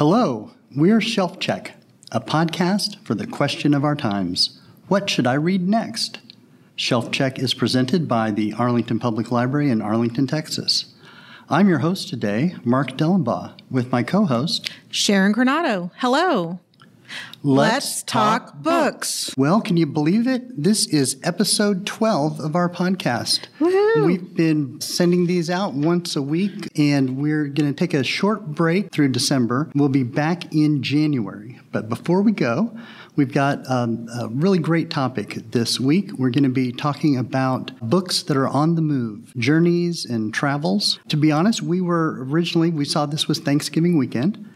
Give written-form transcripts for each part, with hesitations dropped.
Hello, we're Shelf Check, a podcast for the question of our times. What should I read next? Shelf Check is presented by the Arlington Public Library in Arlington, Texas. I'm your host today, Mark Dellenbaugh, with my co-host... Sharon Granado. Hello. Let's talk books. Well, can you believe it? This is episode 12 of our podcast. Woo-hoo. We've been sending these out once a week, and we're going to take a short break through December. We'll be back in January. But before we go, we've got a really great topic this week. We're going to be talking about books that are on the move, journeys and travels. To be honest, we saw this was Thanksgiving weekend.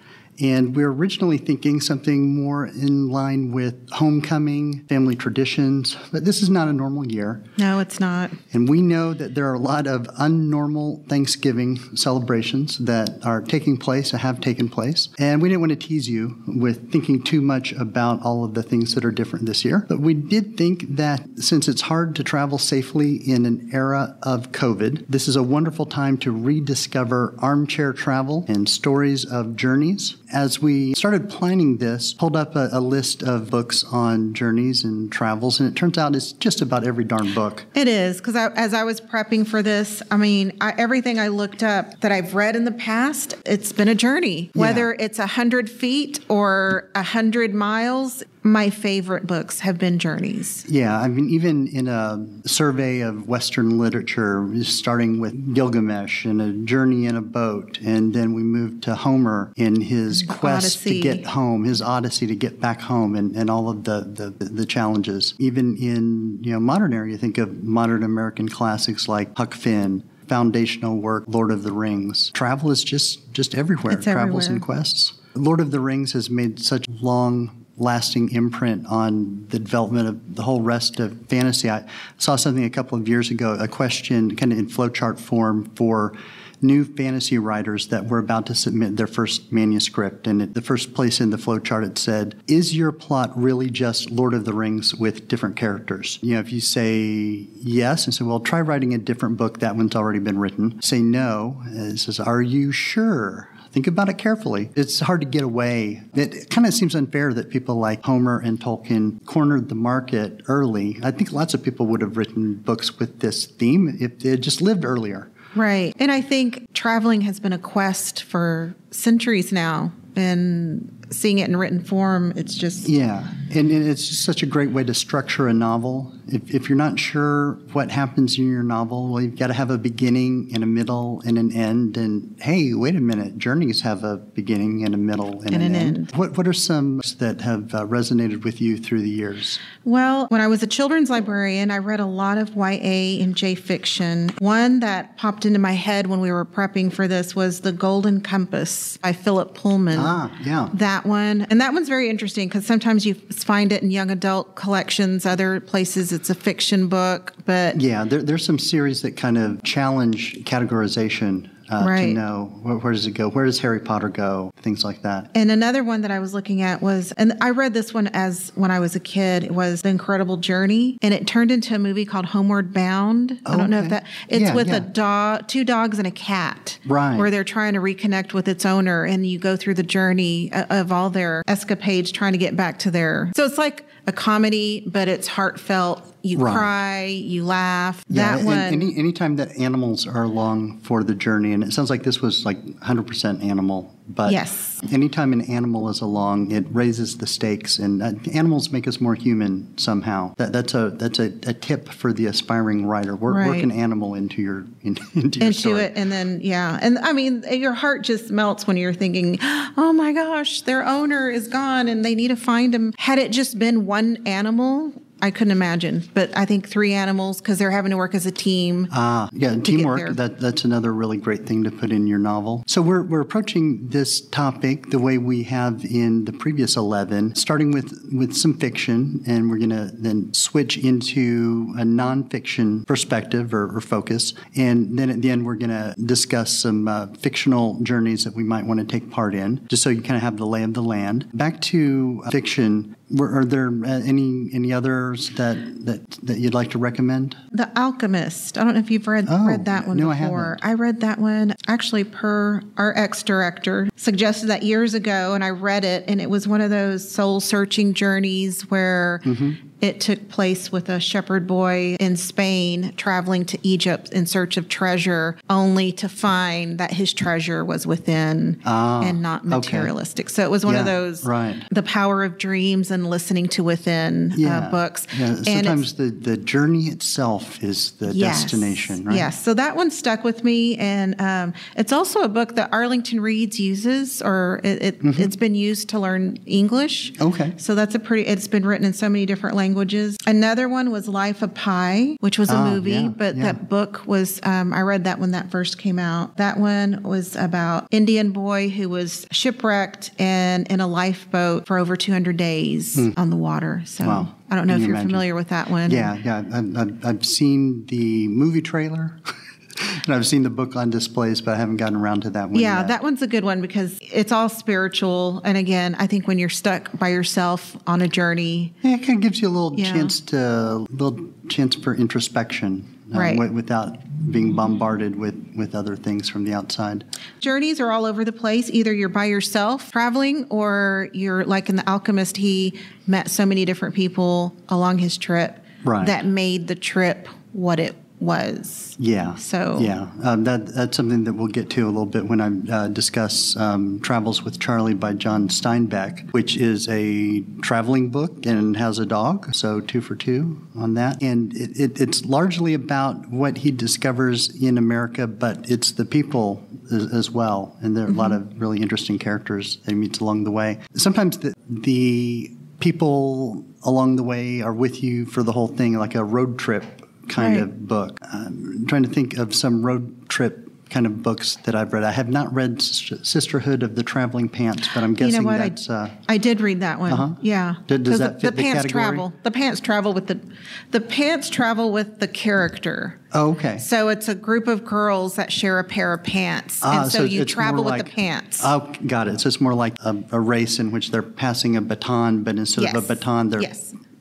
And we were originally thinking something more in line with homecoming, family traditions. But this is not a normal year. No, it's not. And we know that there are a lot of unnormal Thanksgiving celebrations that are taking place or have taken place. And we didn't want to tease you with thinking too much about all of the things that are different this year. But we did think that since it's hard to travel safely in an era of COVID, this is a wonderful time to rediscover armchair travel and stories of journeys. As we started planning this, pulled up a list of books on journeys and travels, and it turns out it's just about every darn book. It is, because as I was prepping for this, everything I looked up that I've read in the past, it's been a journey. Yeah. Whether it's 100 feet or 100 miles, my favorite books have been journeys. Yeah, even in a survey of Western literature, starting with Gilgamesh and a journey in a boat, and then we moved to Homer in his quest to get home, his odyssey to get back home, and all of the challenges. Even in modern era, you think of modern American classics like Huck Finn, foundational work, Lord of the Rings. Travel is just everywhere. It's Travels everywhere. And quests. Lord of the Rings has made such long-lasting imprint on the development of the whole rest of fantasy. I saw something a couple of years ago, a question kind of in flowchart form for new fantasy writers that were about to submit their first manuscript. And at the first place in the flowchart, it said, is your plot really just Lord of the Rings with different characters? If you say yes and say, well, try writing a different book, that one's already been written. Say no, it says, are you sure? Think about it carefully. It's hard to get away. It kind of seems unfair that people like Homer and Tolkien cornered the market early. I think lots of people would have written books with this theme if they had just lived earlier. Right. And I think traveling has been a quest for centuries now. And seeing it in written form, it's just... Yeah. And it's just such a great way to structure a novel. If you're not sure what happens in your novel, well, you've got to have a beginning and a middle and an end. And hey, wait a minute, journeys have a beginning and a middle and an end. What are some that have resonated with you through the years? Well, when I was a children's librarian, I read a lot of YA and J fiction. One that popped into my head when we were prepping for this was The Golden Compass by Philip Pullman. Ah, yeah. That one. And that one's very interesting because sometimes you find it in young adult collections, other places it's a fiction book, but... Yeah, there's some series that kind of challenge categorization. Right. To know where does it go? Where does Harry Potter go? Things like that. And another one that I was looking at was, and I read this one as when I was a kid, it was The Incredible Journey, and it turned into a movie called Homeward Bound. Okay. I don't know if that... It's with a dog, two dogs and a cat. Right. Where they're trying to reconnect with its owner, and you go through the journey of all their escapades trying to get back to their... So it's like a comedy, but it's heartfelt. You cry, you laugh. Yeah, that one. Any time that animals are along for the journey, and it sounds like this was like 100% animal, but yes. Anytime an animal is along, it raises the stakes, and animals make us more human somehow. That's a tip for the aspiring writer. Work an animal into your story. Into it, and then your heart just melts when you're thinking, oh my gosh, their owner is gone, and they need to find him. Had it just been one animal, I couldn't imagine, but I think three animals because they're having to work as a team. Teamwork. That's another really great thing to put in your novel. So we're approaching this topic the way we have in the previous 11, starting with some fiction, and we're going to then switch into a nonfiction perspective or focus, and then at the end we're going to discuss some fictional journeys that we might want to take part in, just so you kind of have the lay of the land. Back to fiction. Are there any others that you'd like to recommend? The Alchemist. I don't know if you've read that one before. I read that one actually per our ex-director suggested that years ago, and I read it, and it was one of those soul-searching journeys where it took place with a shepherd boy in Spain traveling to Egypt in search of treasure, only to find that his treasure was within and not materialistic. Okay. So it was one of those, the power of dreams and listening to within books. Yeah. Sometimes the journey itself is the destination, right? Yes. So that one stuck with me. And it's also a book that Arlington Reads uses, or it's been used to learn English. Okay. So that's it's been written in so many different languages. Another one was Life of Pi, which was a movie, but that book was, I read that when that first came out. That one was about Indian boy who was shipwrecked and in a lifeboat for over 200 days on the water. So I don't know if you're familiar with that one. Yeah. I've seen the movie trailer. And I've seen the book on displays, but I haven't gotten around to that one yet. That one's a good one because it's all spiritual. And again, I think when you're stuck by yourself on a journey. Yeah, it kind of gives you a little chance for introspection. Without being bombarded with other things from the outside. Journeys are all over the place. Either you're by yourself traveling, or you're like in The Alchemist, he met so many different people along his trip that made the trip what it was. Yeah. So. Yeah. That's something that we'll get to a little bit when I discuss Travels with Charley by John Steinbeck, which is a traveling book and has a dog. So 2 for 2 on that. And it's largely about what he discovers in America, but it's the people as well. And there are a lot of really interesting characters that he meets along the way. Sometimes the people along the way are with you for the whole thing, like a road trip kind of book. I'm trying to think of some road trip kind of books that I've read. I have not read Sisterhood of the Traveling Pants, but I'm guessing that's... I did read that one. Yeah. Does that fit the pants category? The pants travel with the character. Oh, okay. So it's a group of girls that share a pair of pants. And so you travel with the pants. Oh, got it. So it's more like a race in which they're passing a baton, but instead of a baton, they're...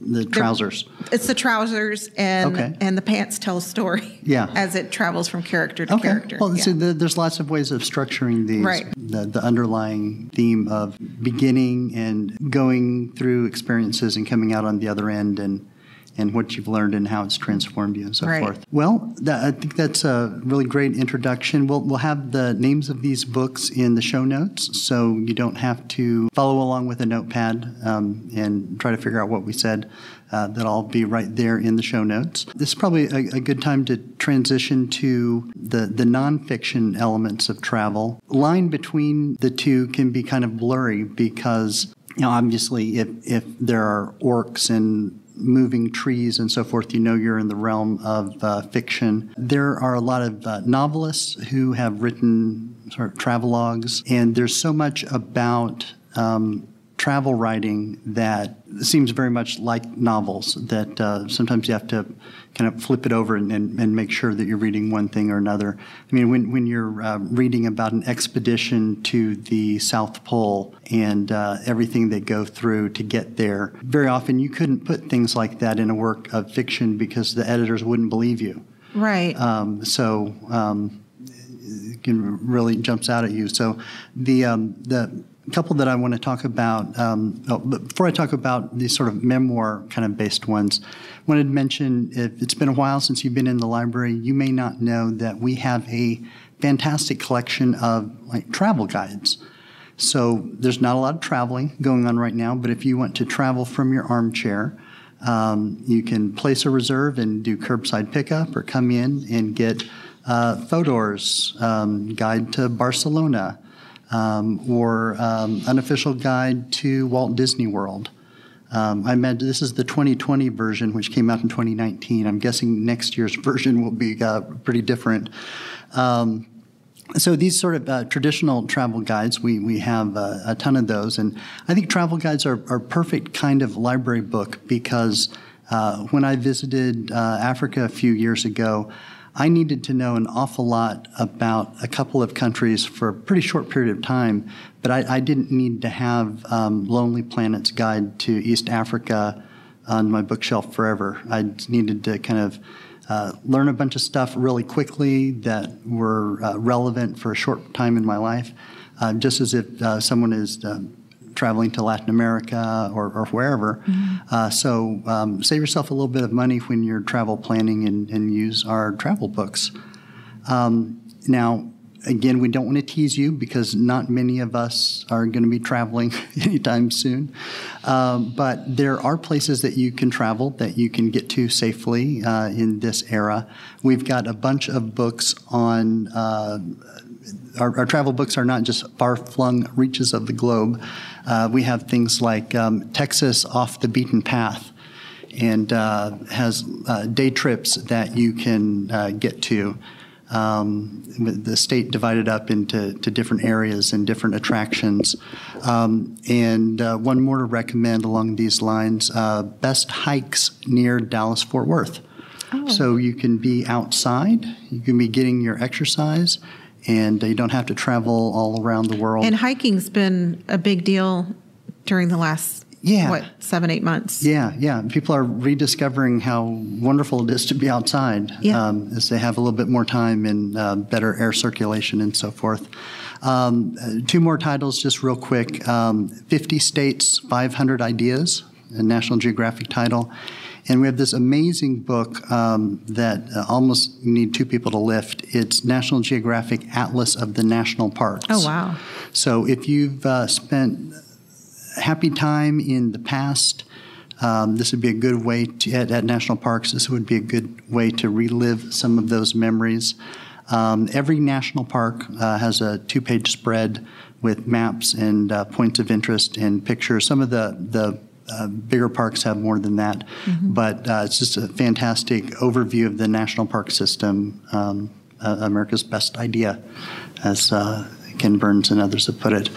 The trousers. It's the trousers and the pants tell a story as it travels from character to character. Well, so there's lots of ways of structuring these. Right. The underlying theme of beginning and going through experiences and coming out on the other end and what you've learned and how it's transformed you and so forth. Well, I think that's a really great introduction. We'll have the names of these books in the show notes, so you don't have to follow along with a notepad and try to figure out what we said. That I'll be right there in the show notes. This is probably a good time to transition to the nonfiction elements of travel. Line between the two can be kind of blurry because, obviously if there are orcs and moving trees and so forth, you're in the realm of fiction. There are a lot of novelists who have written sort of travelogues, and there's so much about travel writing that seems very much like novels, that sometimes you have to kind of flip it over and make sure that you're reading one thing or another. I mean, when you're reading about an expedition to the South Pole and everything they go through to get there, very often you couldn't put things like that in a work of fiction because the editors wouldn't believe you. Right. It really jumps out at you. So the couple that I want to talk about, but before I talk about these sort of memoir kind of based ones, I wanted to mention, if it's been a while since you've been in the library, you may not know that we have a fantastic collection of travel guides. So there's not a lot of traveling going on right now, but if you want to travel from your armchair, you can place a reserve and do curbside pickup, or come in and get Fodor's Guide to Barcelona, or Unofficial Guide to Walt Disney World. I meant this is the 2020 version, which came out in 2019. I'm guessing next year's version will be pretty different. So these sort of traditional travel guides, we have a ton of those. And I think travel guides are perfect kind of library book because when I visited Africa a few years ago, I needed to know an awful lot about a couple of countries for a pretty short period of time, but I didn't need to have Lonely Planet's Guide to East Africa on my bookshelf forever. I needed to kind of learn a bunch of stuff really quickly that were relevant for a short time in my life, just as if someone is traveling to Latin America or wherever. Mm-hmm. So save yourself a little bit of money when you're travel planning and use our travel books. Now, again, we don't want to tease you because not many of us are going to be traveling anytime soon. But there are places that you can travel that you can get to safely in this era. We've got a bunch of books on our travel books are not just far-flung reaches of the globe. We have things like Texas Off the Beaten Path, and has day trips that you can get to. The state divided up into different areas and different attractions. And one more to recommend along these lines, Best Hikes Near Dallas-Fort Worth. Oh. So you can be outside, you can be getting your exercise, and you don't have to travel all around the world. And hiking's been a big deal during the last, 7-8 months? Yeah. People are rediscovering how wonderful it is to be outside as they have a little bit more time and better air circulation and so forth. Two more titles just real quick. 50 States, 500 Ideas, a National Geographic title. And we have this amazing book that almost need two people to lift. It's National Geographic Atlas of the National Parks. Oh, wow. So if you've spent happy time in the past, this would be a good way to, at national parks, this would be a good way to relive some of those memories. Every national park has a 2-page spread with maps and points of interest and pictures. Some of the bigger parks have more than that, mm-hmm. but it's just a fantastic overview of the national park system, America's best idea, as Ken Burns and others have put it.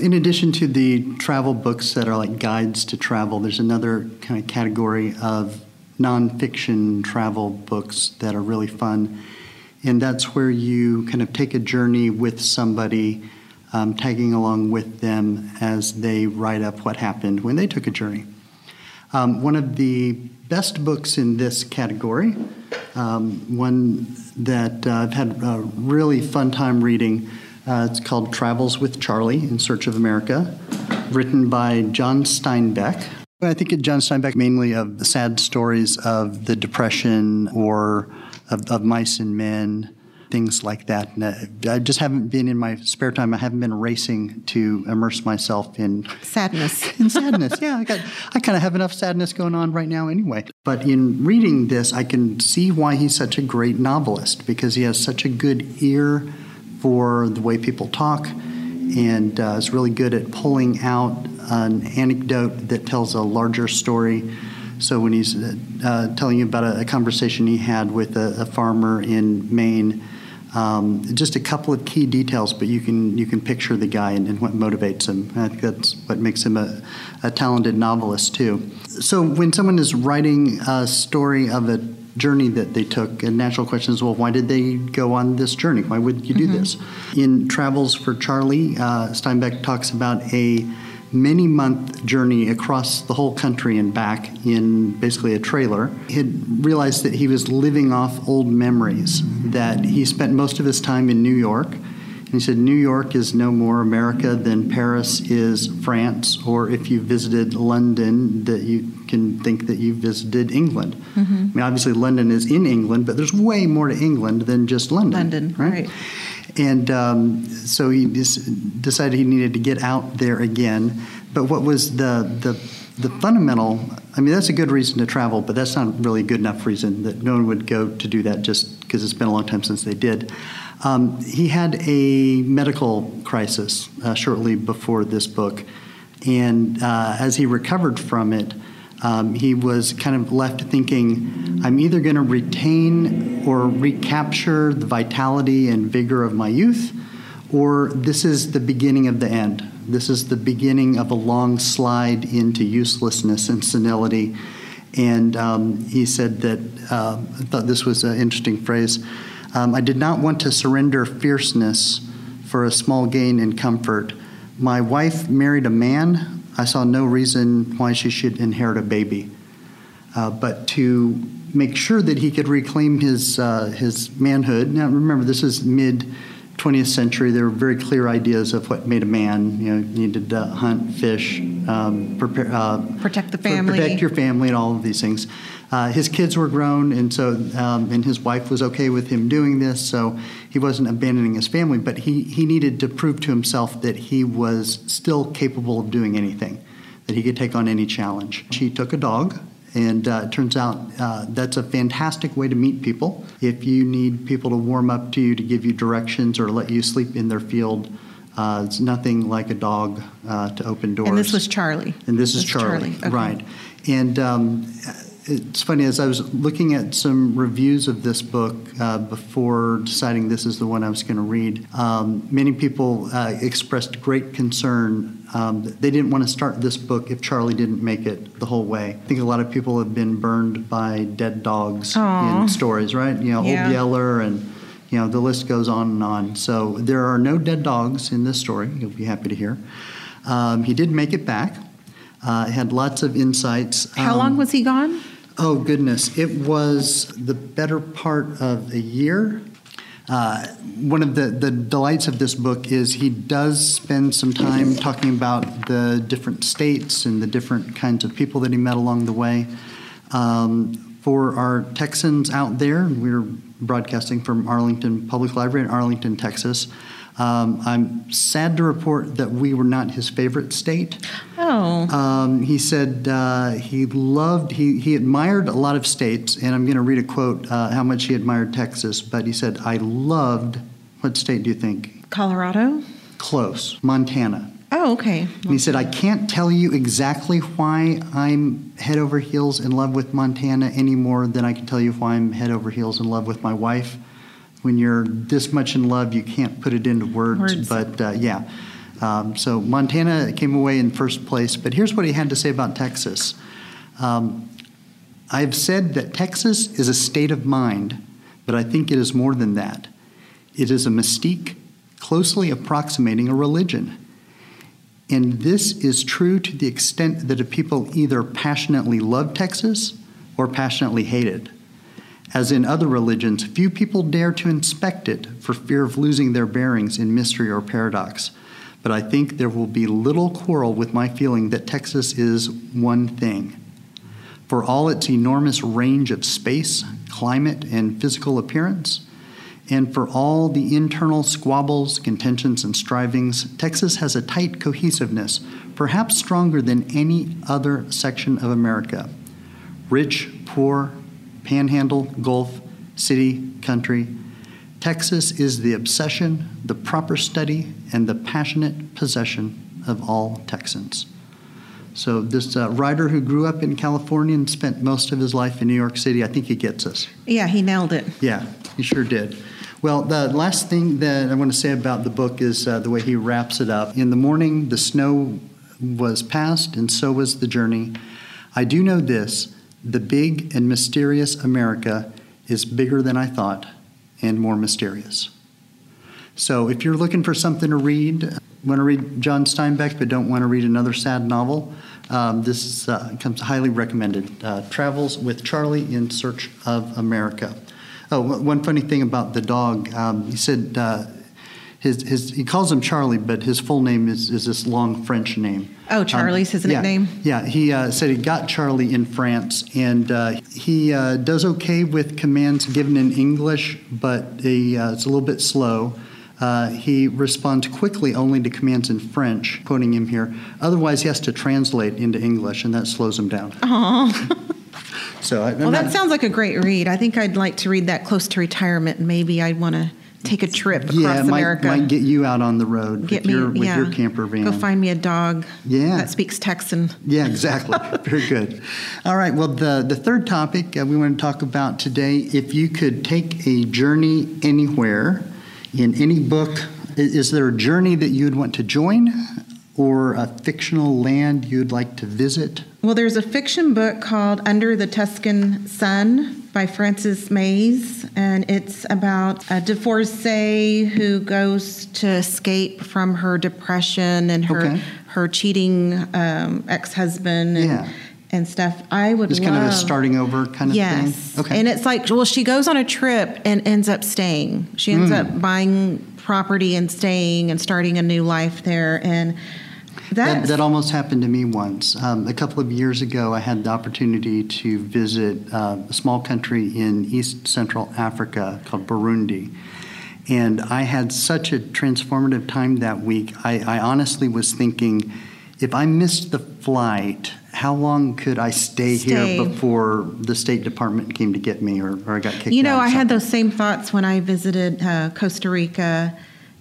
In addition to the travel books that are like guides to travel, there's another kind of category of nonfiction travel books that are really fun, and that's where you kind of take a journey with somebody, tagging along with them as they write up what happened when they took a journey. One of the best books in this category, one that I've had a really fun time reading, it's called Travels with Charley, In Search of America, written by John Steinbeck. I think John Steinbeck mainly of the sad stories of the Depression or of mice and men, things like that. And I just haven't been in my spare time. I haven't been racing to immerse myself in sadness. Yeah. I kind of have enough sadness going on right now anyway. But in reading this, I can see why he's such a great novelist, because he has such a good ear for the way people talk, and is really good at pulling out an anecdote that tells a larger story. So when he's telling you about a conversation he had with a farmer in Maine, just a couple of key details, but you can picture the guy and what motivates him. And I think that's what makes him a talented novelist, too. So when someone is writing a story of a journey that they took, a natural question is, well, why did they go on this journey? Why would you do mm-hmm. this? In Travels for Charley, Steinbeck talks about a many-month journey across the whole country and back in basically a trailer. He had realized that he was living off old memories, that he spent most of his time in New York. And he said, New York is no more America than Paris is France, or if you visited London, that you can think that you visited England. Mm-hmm. I mean, obviously, London is in England, but there's way more to England than just London. Right. And so he decided he needed to get out there again. But what was the fundamental, I mean, that's a good reason to travel, but that's not really a good enough reason that no one would go to do that just because it's been a long time since they did. He had a medical crisis shortly before this book. And as he recovered from it, he was kind of left thinking, I'm either going to retain or recapture the vitality and vigor of my youth, or this is the beginning of the end. This is the beginning of a long slide into uselessness and senility. And he said that, I thought this was an interesting phrase, I did not want to surrender fierceness for a small gain in comfort. My wife married a man. I saw no reason why she should inherit a baby. But to make sure that he could reclaim his manhood, now remember this is mid-20th century, there were very clear ideas of what made a man. You know, you needed to hunt, fish, protect the family. Protect your family and all of these things. His kids were grown, and so and his wife was okay with him doing this, so he wasn't abandoning his family, but he needed to prove to himself that he was still capable of doing anything, that he could take on any challenge. He took a dog, and it turns out that's a fantastic way to meet people. If you need people to warm up to you, to give you directions, or let you sleep in their field, it's nothing like a dog to open doors. And this was Charley. And this is Charley. Okay. Right. And it's funny, as I was looking at some reviews of this book before deciding this is the one I was going to read, many people expressed great concern. They didn't want to start this book if Charley didn't make it the whole way. I think a lot of people have been burned by dead dogs in stories, right? You know, yeah. Old Yeller, and you know, the list goes on and on. So there are no dead dogs in this story, you'll be happy to hear. He did make it back. Had lots of insights. How long was he gone? Oh, goodness. It was the better part of a year. One of the delights of this book is he does spend some time talking about the different states and the different kinds of people that he met along the way. For our Texans out there, we're broadcasting from Arlington Public Library in Arlington, Texas. I'm sad to report that we were not his favorite state. Oh. He said he admired a lot of states, and I'm going to read a quote how much he admired Texas, but he said, I loved, what state do you think? Colorado? Close. Montana. Oh, okay. And he said, I can't tell you exactly why I'm head over heels in love with Montana any more than I can tell you why I'm head over heels in love with my wife. When you're this much in love, you can't put it into words. But yeah. So Montana came away in first place. But here's what he had to say about Texas. I've said that Texas is a state of mind, but I think it is more than that. It is a mystique closely approximating a religion. And this is true to the extent that people either passionately love Texas or passionately hate it. As in other religions, few people dare to inspect it for fear of losing their bearings in mystery or paradox. But I think there will be little quarrel with my feeling that Texas is one thing. For all its enormous range of space, climate, and physical appearance, and for all the internal squabbles, contentions, and strivings, Texas has a tight cohesiveness, perhaps stronger than any other section of America. Rich, poor, Panhandle, Gulf, city, country. Texas is the obsession, the proper study, and the passionate possession of all Texans. So this writer who grew up in California and spent most of his life in New York City, I think he gets us. Yeah, he nailed it. Yeah, he sure did. Well, the last thing that I want to say about the book is the way he wraps it up. In the morning, the snow was past, and so was the journey. I do know this. The big and mysterious America is bigger than I thought and more mysterious. So if you're looking for something to read, want to read John Steinbeck but don't want to read another sad novel, this comes highly recommended. Travels with Charley in Search of America. Oh, one funny thing about the dog. He said he calls him Charley, but his full name is this long French name. Oh, Charlie's his nickname? Yeah, he said he got Charley in France, and he does okay with commands given in English, but it's a little bit slow. He responds quickly only to commands in French, quoting him here. Otherwise, he has to translate into English, and that slows him down. Aww. So that sounds like a great read. I think I'd like to read that close to retirement. Maybe I'd want to take a trip across America. Might get you out on the road with your camper van. Go find me a dog that speaks Texan. Yeah, exactly. Very good. All right, well, the third topic we want to talk about today, if you could take a journey anywhere in any book, is there a journey that you'd want to join or a fictional land you'd like to visit Well, there's a fiction book called Under the Tuscan Sun by Frances Mayes, and it's about a divorcee who goes to escape from her depression and her cheating ex-husband and and stuff. I would just kind of a starting over kind of thing. Okay. And it's like, well, she goes on a trip and ends up staying. She ends up buying property and staying and starting a new life there. And that almost happened to me once. A couple of years ago, I had the opportunity to visit a small country in East Central Africa called Burundi. And I had such a transformative time that week. I honestly was thinking, if I missed the flight, how long could I stay here before the State Department came to get me or I got kicked out? You know, I had those same thoughts when I visited Costa Rica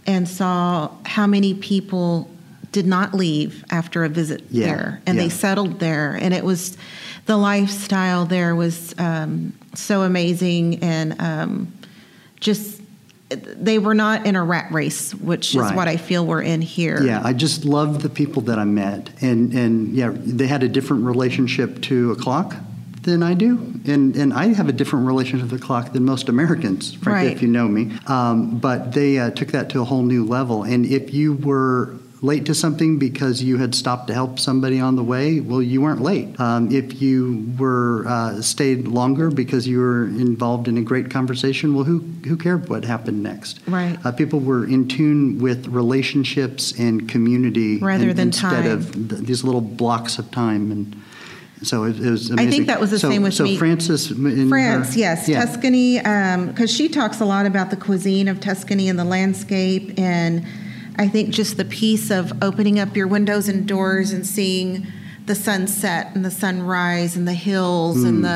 and saw how many people did not leave after a visit there, and they settled there. And it was, the lifestyle there was so amazing, and just, they were not in a rat race, which is what I feel we're in here. Yeah, I just loved the people that I met. And yeah, they had a different relationship to a clock than I do. And I have a different relationship to the clock than most Americans, frankly, if you know me. But they took that to a whole new level. And if you were late to something because you had stopped to help somebody on the way, well, you weren't late. If you were stayed longer because you were involved in a great conversation, well, who cared what happened next? Right. People were in tune with relationships and community instead of these little blocks of time. And so it was amazing. I think that was the same with me. So Frances in France, Tuscany, because she talks a lot about the cuisine of Tuscany and the landscape, and I think just the piece of opening up your windows and doors and seeing the sunset and the sunrise and the hills and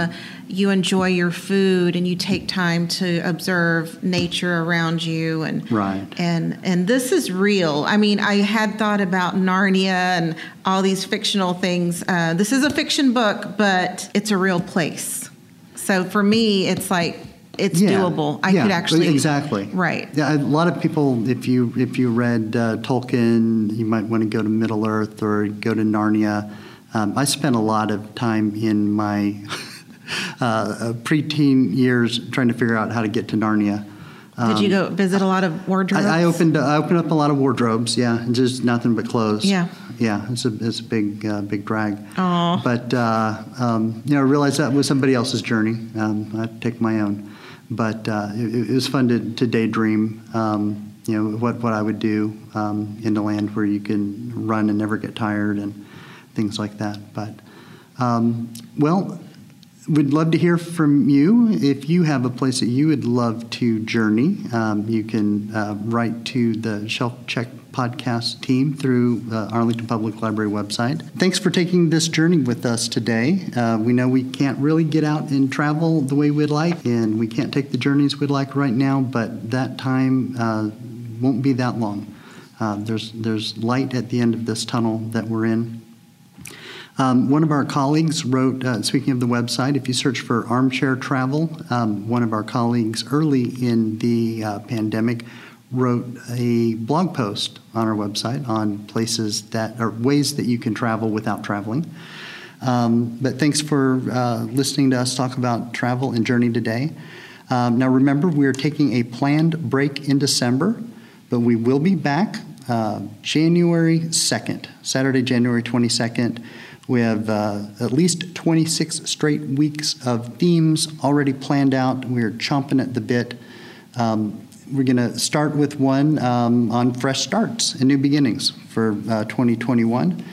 you enjoy your food and you take time to observe nature around you. And and this is real. I mean, I had thought about Narnia and all these fictional things. This is a fiction book, but it's a real place. So for me, it's like, it's doable. I could actually. Exactly. Right. Yeah, a lot of people, if you read Tolkien, you might want to go to Middle Earth or go to Narnia. I spent a lot of time in my preteen years trying to figure out how to get to Narnia. Did you go visit a lot of wardrobes? I opened up a lot of wardrobes. Yeah, just nothing but clothes. Yeah. Yeah, it's a big big drag. Aww. But I realized that was somebody else's journey. I had to take my own. But it was fun to daydream, what I would do in a land where you can run and never get tired and things like that. But, we'd love to hear from you. If you have a place that you would love to journey, you can write to the Shelf Check podcast team through the Arlington Public Library website. Thanks for taking this journey with us today. We know we can't really get out and travel the way we'd like, and we can't take the journeys we'd like right now, but that time won't be that long. There's light at the end of this tunnel that we're in. One of our colleagues wrote, speaking of the website, if you search for armchair travel, one of our colleagues early in the pandemic wrote a blog post on our website on places that are ways that you can travel without traveling. But thanks for listening to us talk about travel and journey today. Now remember, we're taking a planned break in December, but we will be back January 2nd, Saturday, January 22nd. We have at least 26 straight weeks of themes already planned out. We're chomping at the bit. We're going to start with one on fresh starts and new beginnings for 2021.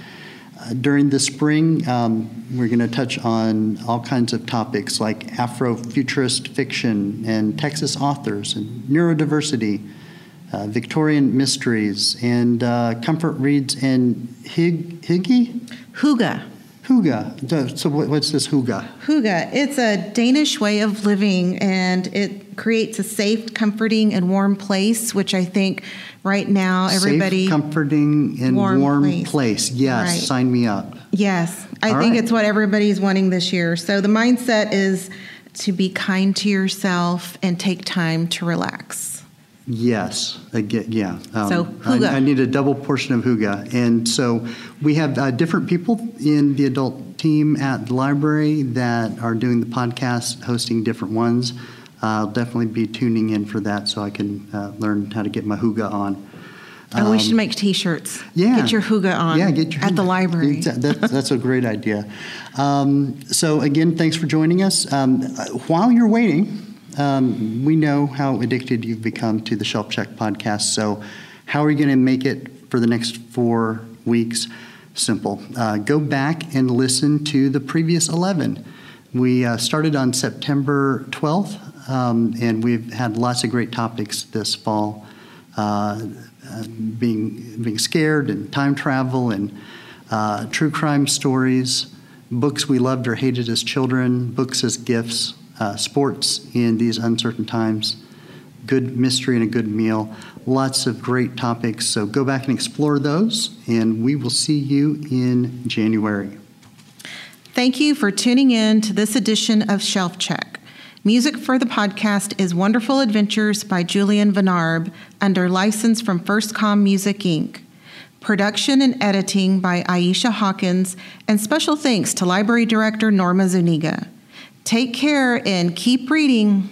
During the spring, we're going to touch on all kinds of topics like Afrofuturist fiction and Texas authors and neurodiversity, Victorian mysteries, and comfort reads and hygge? Hygge. Hygge. So what's this hygge? Hygge. It's a Danish way of living, and it creates a safe, comforting, and warm place, which I think right now everybody... Safe, comforting, and warm place. Yes, right. Sign me up. Yes. I think it's what everybody's wanting this year. So the mindset is to be kind to yourself and take time to relax. Yes. Again, yeah. So Huga. I need a double portion of Huga. And so we have different people in the adult team at the library that are doing the podcast, hosting different ones. I'll definitely be tuning in for that so I can learn how to get my Huga on. And we should make T-shirts. Yeah. Get your Huga on at the library. That's a great idea. So, again, thanks for joining us. While you're waiting... we know how addicted you've become to the Shelf Check podcast. So how are you going to make it for the next 4 weeks? Simple. Go back and listen to the previous 11. We started on September 12th, and we've had lots of great topics this fall, being scared and time travel and true crime stories, books we loved or hated as children, books as gifts, sports in these uncertain times, good mystery and a good meal, lots of great topics. So go back and explore those, and we will see you in January. Thank you for tuning in to this edition of Shelf Check. Music for the podcast is Wonderful Adventures by Julian Venarb under license from First Comm Music, Inc. Production and editing by Aisha Hawkins, and special thanks to Library Director Norma Zuniga. Take care and keep reading.